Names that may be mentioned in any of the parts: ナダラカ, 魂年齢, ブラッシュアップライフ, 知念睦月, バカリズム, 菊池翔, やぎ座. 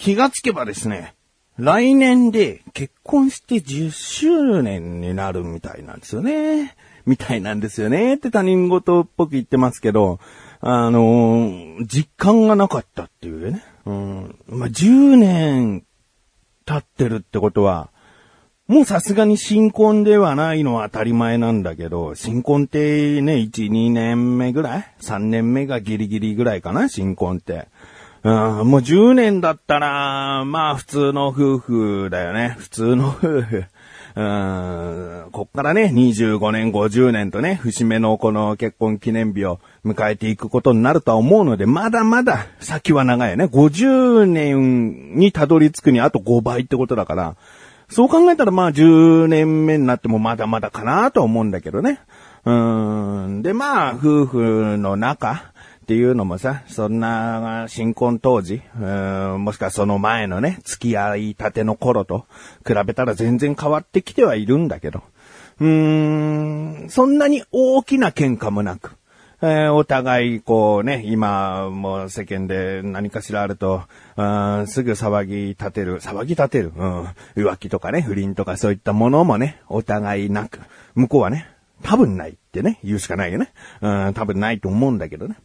気がつけばですね、来年で結婚して10周年になるみたいなんですよね。みたいなんですよねって他人事っぽく言ってますけど、実感がなかったっていうね。まあ、10年経ってるってことは、もうさすがに新婚ではないのは当たり前なんだけど、新婚ってね、1、2年目ぐらい ?3 年目がギリギリぐらいかな、新婚って。もう10年だったら、まあ普通の夫婦だよね。普通の夫婦。こっからね、25年、50年とね、節目のこの結婚記念日を迎えていくことになるとは思うので、まだまだ先は長いよね。50年にたどり着くにあと5倍ってことだから、そう考えたらまあ10年目になってもまだまだかなと思うんだけどね。でまあ夫婦の仲っていうのもさ、そんな新婚当時、もしくはその前のね、付き合いたての頃と比べたら全然変わってきてはいるんだけど。そんなに大きな喧嘩もなく。お互いこうね、今もう世間で何かしらあると、すぐ騒ぎ立てる、浮気とかね、不倫とかそういったものもね、お互いなく、向こうはね、多分ないってね、言うしかないよね。多分ないと思うんだけどね。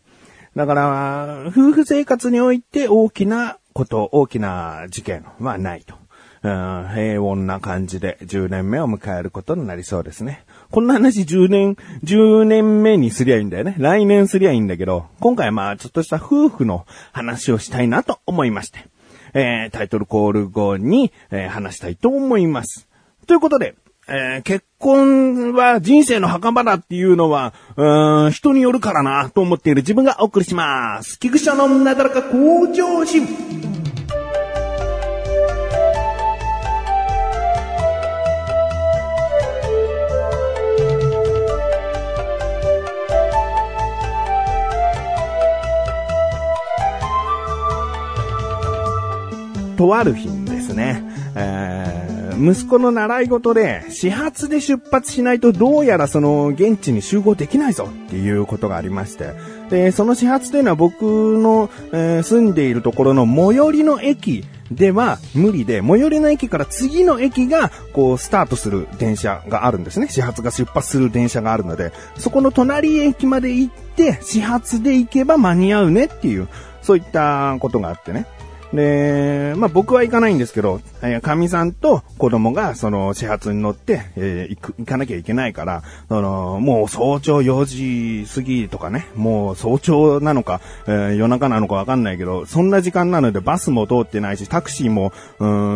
だから夫婦生活において大きなこと、大きな事件はないと。平穏な感じで10年目を迎えることになりそうですね。こんな話10年目にすりゃいいんだよね。来年すりゃいいんだけど、今回はまあちょっとした夫婦の話をしたいなと思いまして、タイトルコール後に、話したいと思います。ということで、結婚は人生の墓場だっていうのは人によるからなと思っている自分がお送りします。菊池のなだらか向上心。とある日ですね、息子の習い事で始発で出発しないとどうやらその現地に集合できないぞっていうことがありまして、でその始発というのは僕の、住んでいるところの最寄りの駅では無理で、最寄りの駅から次の駅がこうスタートする電車があるんですね。始発が出発する電車があるので、そこの隣駅まで行って始発で行けば間に合うねっていう、そういったことがあってね。で、まあ僕は行かないんですけど、神さんと子供がその始発に乗って、行かなきゃいけないから、もう早朝4時過ぎとかね、もう早朝なのか、夜中なのかわかんないけど、そんな時間なのでバスも通ってないし、タクシーも、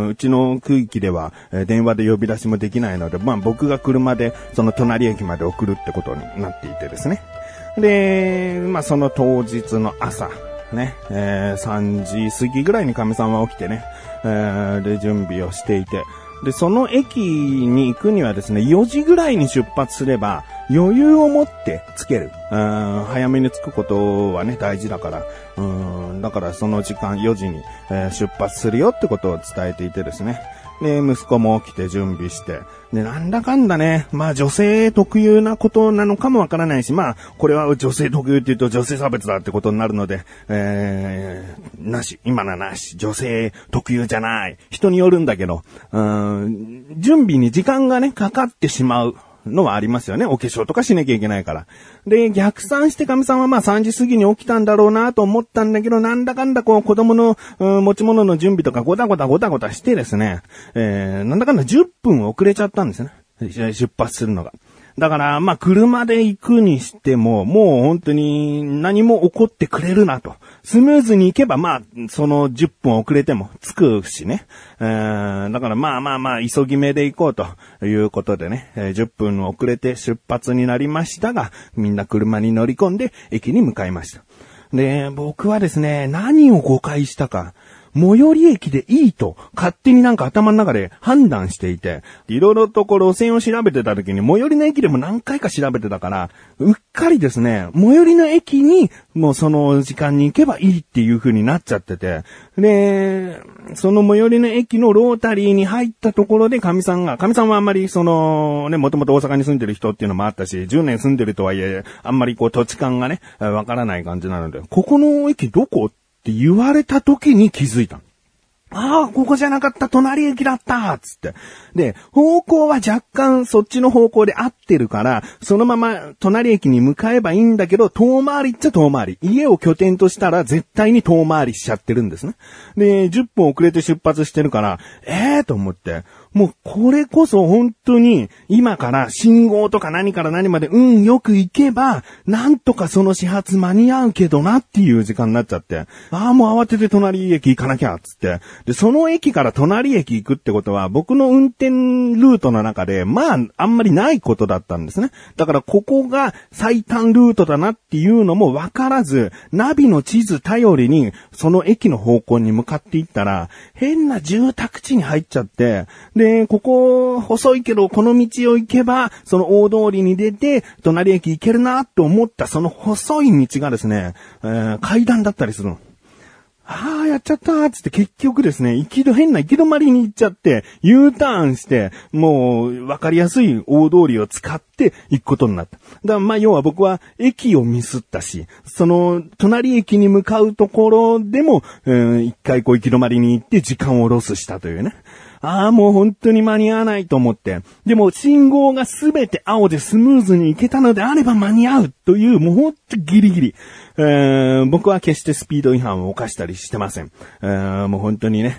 うちの区域では、電話で呼び出しもできないので、まあ僕が車でその隣駅まで送るってことになっていてですね。で、まあその当日の朝、ね、3時過ぎぐらいに神さんは起きてね、で準備をしていて、でその駅に行くにはですね、4時ぐらいに出発すれば余裕を持って着ける。早めに着くことはね大事だから、だからその時間4時に、出発するよってことを伝えていてですね。で息子も起きて準備して、でなんだかんだね、まあ女性特有なことなのかもわからないし、まあこれは女性特有って言うと女性差別だってことになるので、なし、今のはなし、女性特有じゃない、人によるんだけど、準備に時間がねかかってしまうのはありますよね。お化粧とかしなきゃいけないから。で、逆算して神さんはまあ3時過ぎに起きたんだろうなと思ったんだけど、なんだかんだこう子供の持ち物の準備とかゴタゴタしてですね、なんだかんだ10分遅れちゃったんですね。出発するのが。だからまあ車で行くにしても、もう本当に何も起こってくれるなと。スムーズに行けばまあその10分遅れても着くしね。だからまあ急ぎ目で行こうということでね、10分遅れて出発になりましたが、みんな車に乗り込んで駅に向かいました。で、僕はですね、何を誤解したか。最寄り駅でいいと勝手になんか頭の中で判断していて、いろいろとこう路線を調べてた時に最寄りの駅でも何回か調べてたから、うっかりですね、最寄りの駅にもうその時間に行けばいいっていう風になっちゃってて、でその最寄りの駅のロータリーに入ったところで神さんはあんまりそのね、もともと大阪に住んでる人っていうのもあったし、10年住んでるとはいえあんまりこう土地感がねわからない感じなので、ここの駅どこって言われた時に気づいた。ああ、ここじゃなかった、隣駅だったっつって。で、方向は若干そっちの方向で合ってるから、そのまま隣駅に向かえばいいんだけど、遠回りっちゃ遠回り。家を拠点としたら絶対に遠回りしちゃってるんですね。で、10分遅れて出発してるから、と思って。もうこれこそ本当に今から信号とか何から何までよく行けばなんとかその始発間に合うけどなっていう時間になっちゃって、ああもう慌てて隣駅行かなきゃっつって、でその駅から隣駅行くってことは僕の運転ルートの中であんまりないことだったんですね。だからここが最短ルートだなっていうのも分からず、ナビの地図頼りにその駅の方向に向かっていったら変な住宅地に入っちゃって、で、ここ、細いけど、この道を行けば、その大通りに出て、隣駅行けるな、と思った、その細い道がですね、階段だったりするの。ああ、やっちゃったー、つって結局ですね、変な行き止まりに行っちゃって、U ターンして、もう、わかりやすい大通りを使って行くことになった。だから要は僕は駅をミスったし、その、隣駅に向かうところでも、一回行き止まりに行って時間をロスしたというね。ああ、もう本当に間に合わないと思って。でも、信号がすべて青でスムーズに行けたのであれば間に合うという、もうほんとギリギリ。僕は決してスピード違反を犯したりしてません。もう本当にね、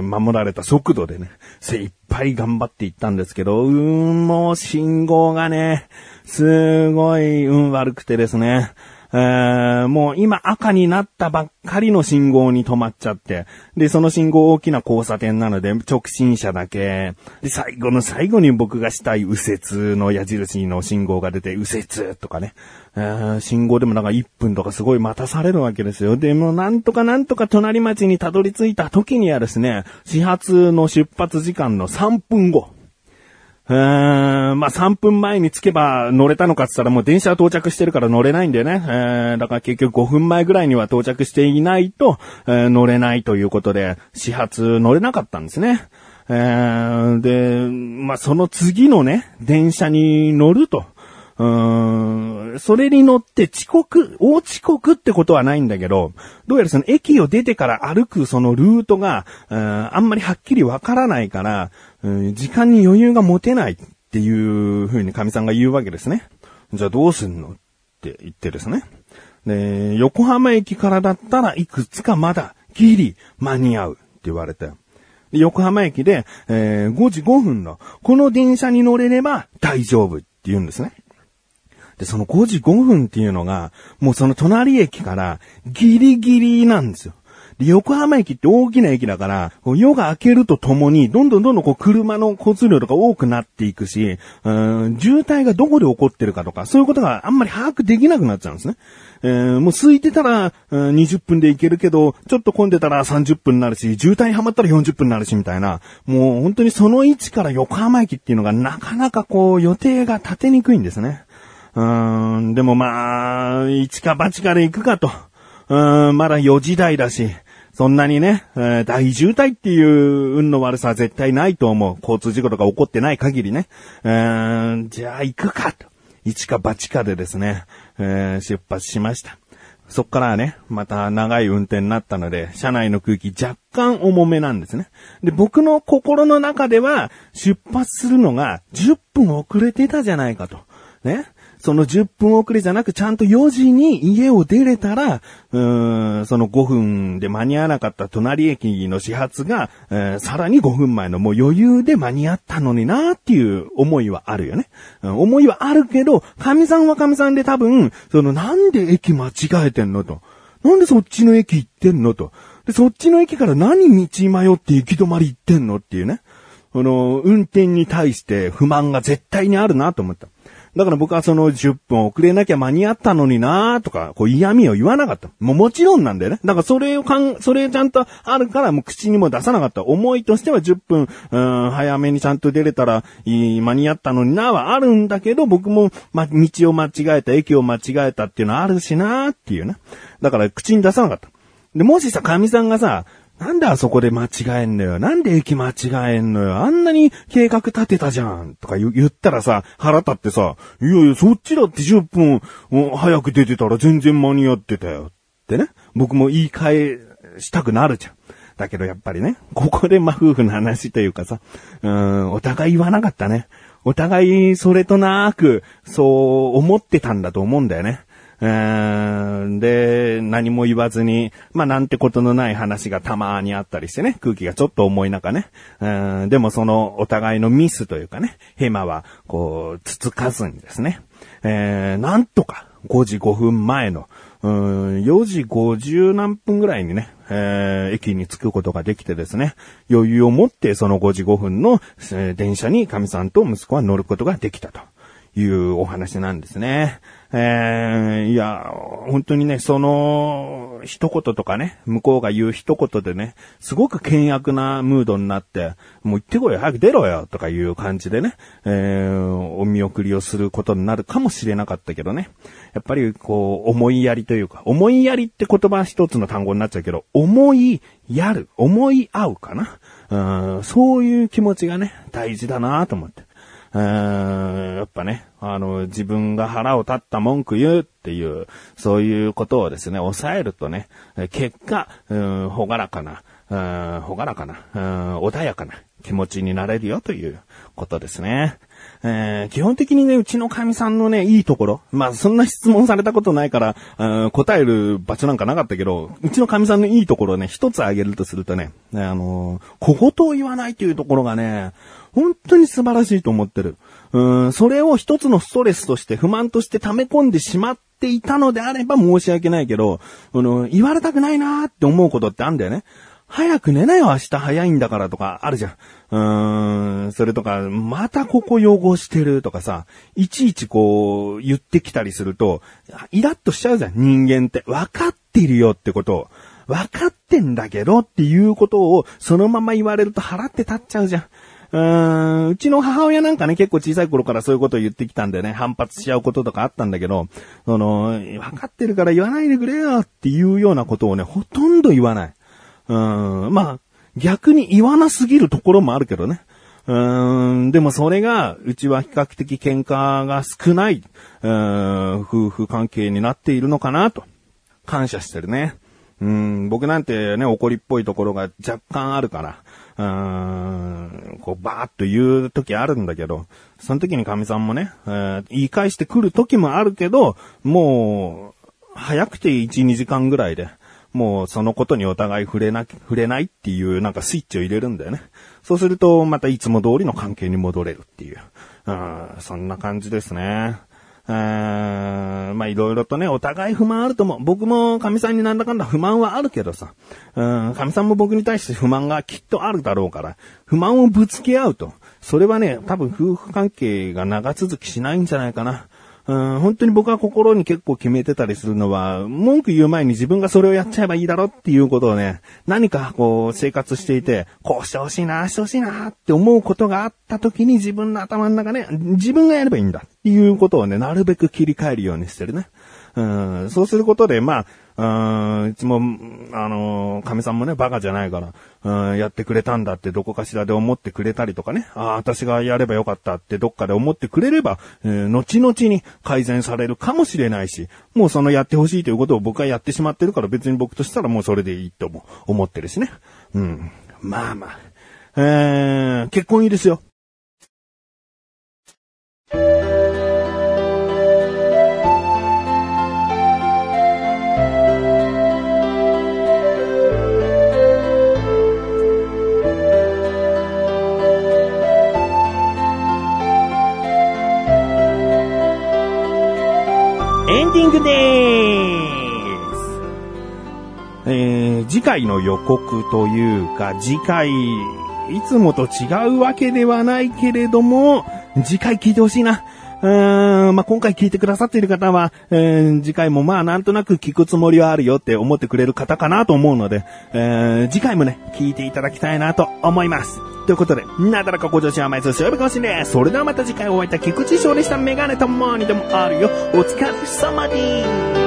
守られた速度でね、精一杯頑張っていったんですけど、もう信号がね、すごい悪くてですね。もう今赤になったばっかりの信号に止まっちゃって。で、その信号大きな交差点なので直進車だけ。で、最後の最後に僕がしたい右折の矢印の信号が出て右折とかね。信号でもなんか1分とかすごい待たされるわけですよ。で、もうなんとか隣町にたどり着いた時にはですね、始発の出発時間の3分後。3分前に着けば乗れたのかって言ったらもう電車は到着してるから乗れないんだよね。だから結局5分前ぐらいには到着していないと、乗れないということで、始発乗れなかったんですね。で、その次のね、電車に乗ると。それに乗って大遅刻ってことはないんだけど、どうやらその駅を出てから歩くそのルートが、あんまりはっきりわからないから、時間に余裕が持てないっていう風に神さんが言うわけですね。じゃあどうすんのって言ってですね。で、横浜駅からだったらいくつかまだギリ間に合うって言われて。で、横浜駅で、5時5分のこの電車に乗れれば大丈夫って言うんですね。で、その5時5分っていうのが、もうその隣駅からギリギリなんですよ。で、横浜駅って大きな駅だから、夜が明けるとともに、どんどんこう車の交通量とか多くなっていくし、渋滞がどこで起こってるかとか、そういうことがあんまり把握できなくなっちゃうんですね。もう空いてたら、20分で行けるけど、ちょっと混んでたら30分になるし、渋滞にはまったら40分になるし、みたいな。もう本当にその位置から横浜駅っていうのがなかなかこう予定が立てにくいんですね。でも一か八かで行くかと。まだ4時台だし、そんなにね、大渋滞っていう運の悪さは絶対ないと思う。交通事故とか起こってない限りね。じゃあ行くかと。一か八かでですね、出発しました。そっからはね、また長い運転になったので、車内の空気若干重めなんですね。で、僕の心の中では、出発するのが10分遅れてたじゃないかと。ね。その10分遅れじゃなく、ちゃんと4時に家を出れたら、その5分で間に合わなかった隣駅の始発が、さらに5分前のもう余裕で間に合ったのになーっていう思いはあるよね。思いはあるけど、神さんは神さんで多分、なんで駅間違えてんのと。なんでそっちの駅行ってんのと。で、そっちの駅から何道迷って行き止まり行ってんのっていうね。運転に対して不満が絶対にあるなと思った。だから僕はその10分遅れなきゃ間に合ったのになーとか、こう嫌味を言わなかった。もちろんなんだよね。だからそれちゃんとあるからもう口にも出さなかった。思いとしては10分、早めにちゃんと出れたら間に合ったのになーはあるんだけど、僕も、道を間違えた、駅を間違えたっていうのはあるしなーっていうね。だから口に出さなかった。で、もしさ、神さんがさ、なんであそこで間違えんのよ。なんで駅間違えんのよ。あんなに計画立てたじゃん。とか言ったらさ、腹立ってさ、いやいや、そっちだって10分早く出てたら全然間に合ってたよ。ってね。僕も言い返したくなるじゃん。だけどやっぱりね、ここでまあ夫婦の話というかさ、お互い言わなかったね。お互いそれとなくそう思ってたんだと思うんだよね。で、何も言わずに、まあ、なんてことのない話がたまにあったりしてね、空気がちょっと重い中ね。でもそのお互いのミスというかね、ヘマはこう、つつかずにですね、なんとか5時5分前の、4時50何分ぐらいにね、駅に着くことができてですね、余裕を持ってその5時5分の、電車に神さんと息子は乗ることができたというお話なんですね。いや本当にね、その一言とかね、向こうが言う一言でね、すごく険悪なムードになって、もう行ってこいよ、早く出ろよとかいう感じでね、お見送りをすることになるかもしれなかったけどね、やっぱりこう思いやりというか、思いやりって言葉一つの単語になっちゃうけど、思いやる、思い合うかな、そういう気持ちがね大事だなと思って、やっぱね、自分が腹を立った文句言うっていう、そういうことをですね、抑えるとね、結果、ほがらかな、穏やかな気持ちになれるよということですね。基本的にね、うちの神さんのね、いいところ、まあそんな質問されたことないから、答える場所なんかなかったけど、うちの神さんのいいところをね、一つ挙げるとするとね、小言を言わないというところがね、本当に素晴らしいと思ってる。それを一つのストレスとして、不満として溜め込んでしまっていたのであれば申し訳ないけど、言われたくないなーって思うことってあるんだよね。早く寝なよ、明日早いんだからとかあるじゃん。それとか、またここ汚してるとかさ、いちいちこう言ってきたりすると、イラッとしちゃうじゃん、人間って。分かってるよってことを、分かってんだけどっていうことをそのまま言われると腹って立っちゃうじゃん。うちの母親なんかね、結構小さい頃からそういうことを言ってきたんでね、反発しちゃうこととかあったんだけど、分かってるから言わないでくれよっていうようなことをね、ほとんど言わない。まあ、逆に言わなすぎるところもあるけどね。でもそれが、うちは比較的喧嘩が少ない、夫婦関係になっているのかなと、感謝してるね。僕なんてね、怒りっぽいところが若干あるから、こうバーッと言う時あるんだけど、その時に神さんもね、言い返してくる時もあるけど、もう、早くて1、2時間ぐらいで、もうそのことにお互い触れないっていうなんかスイッチを入れるんだよね。そうするとまたいつも通りの関係に戻れるっていう、そんな感じですね。まあいろいろとね、お互い不満あると思う。僕も神さんになんだかんだ不満はあるけどさ、神さんも僕に対して不満がきっとあるだろうから、不満をぶつけ合うと、それはね、多分夫婦関係が長続きしないんじゃないかな。本当に僕は心に結構決めてたりするのは、文句言う前に自分がそれをやっちゃえばいいだろっていうことをね、何かこう生活していて、こうしてほしいな、してほしいなって思うことがあった時に、自分の頭の中で、自分がやればいいんだっていうことをね、なるべく切り替えるようにしてるね。そうすることで、まあ、いつも、神さんもね、バカじゃないから、やってくれたんだってどこかしらで思ってくれたりとかね、私がやればよかったってどっかで思ってくれれば、後々に改善されるかもしれないし、もうそのやってほしいということを僕はやってしまってるから、別に僕としたらもうそれでいいとも思ってるしね。まあまあ。結婚いいですよ。エンディングでーす。次回の予告というか、次回いつもと違うわけではないけれども、次回聞いてほしいな。まあ、今回聞いてくださっている方は、次回もまあなんとなく聞くつもりはあるよって思ってくれる方かなと思うので、次回もね、聞いていただきたいなと思います。ということで、なだらかご乗車甘い寿司お呼びかもしれない。それではまた次回お会いいた菊池翔でした。メガネとモーニでもあるよ。お疲れ様でーす。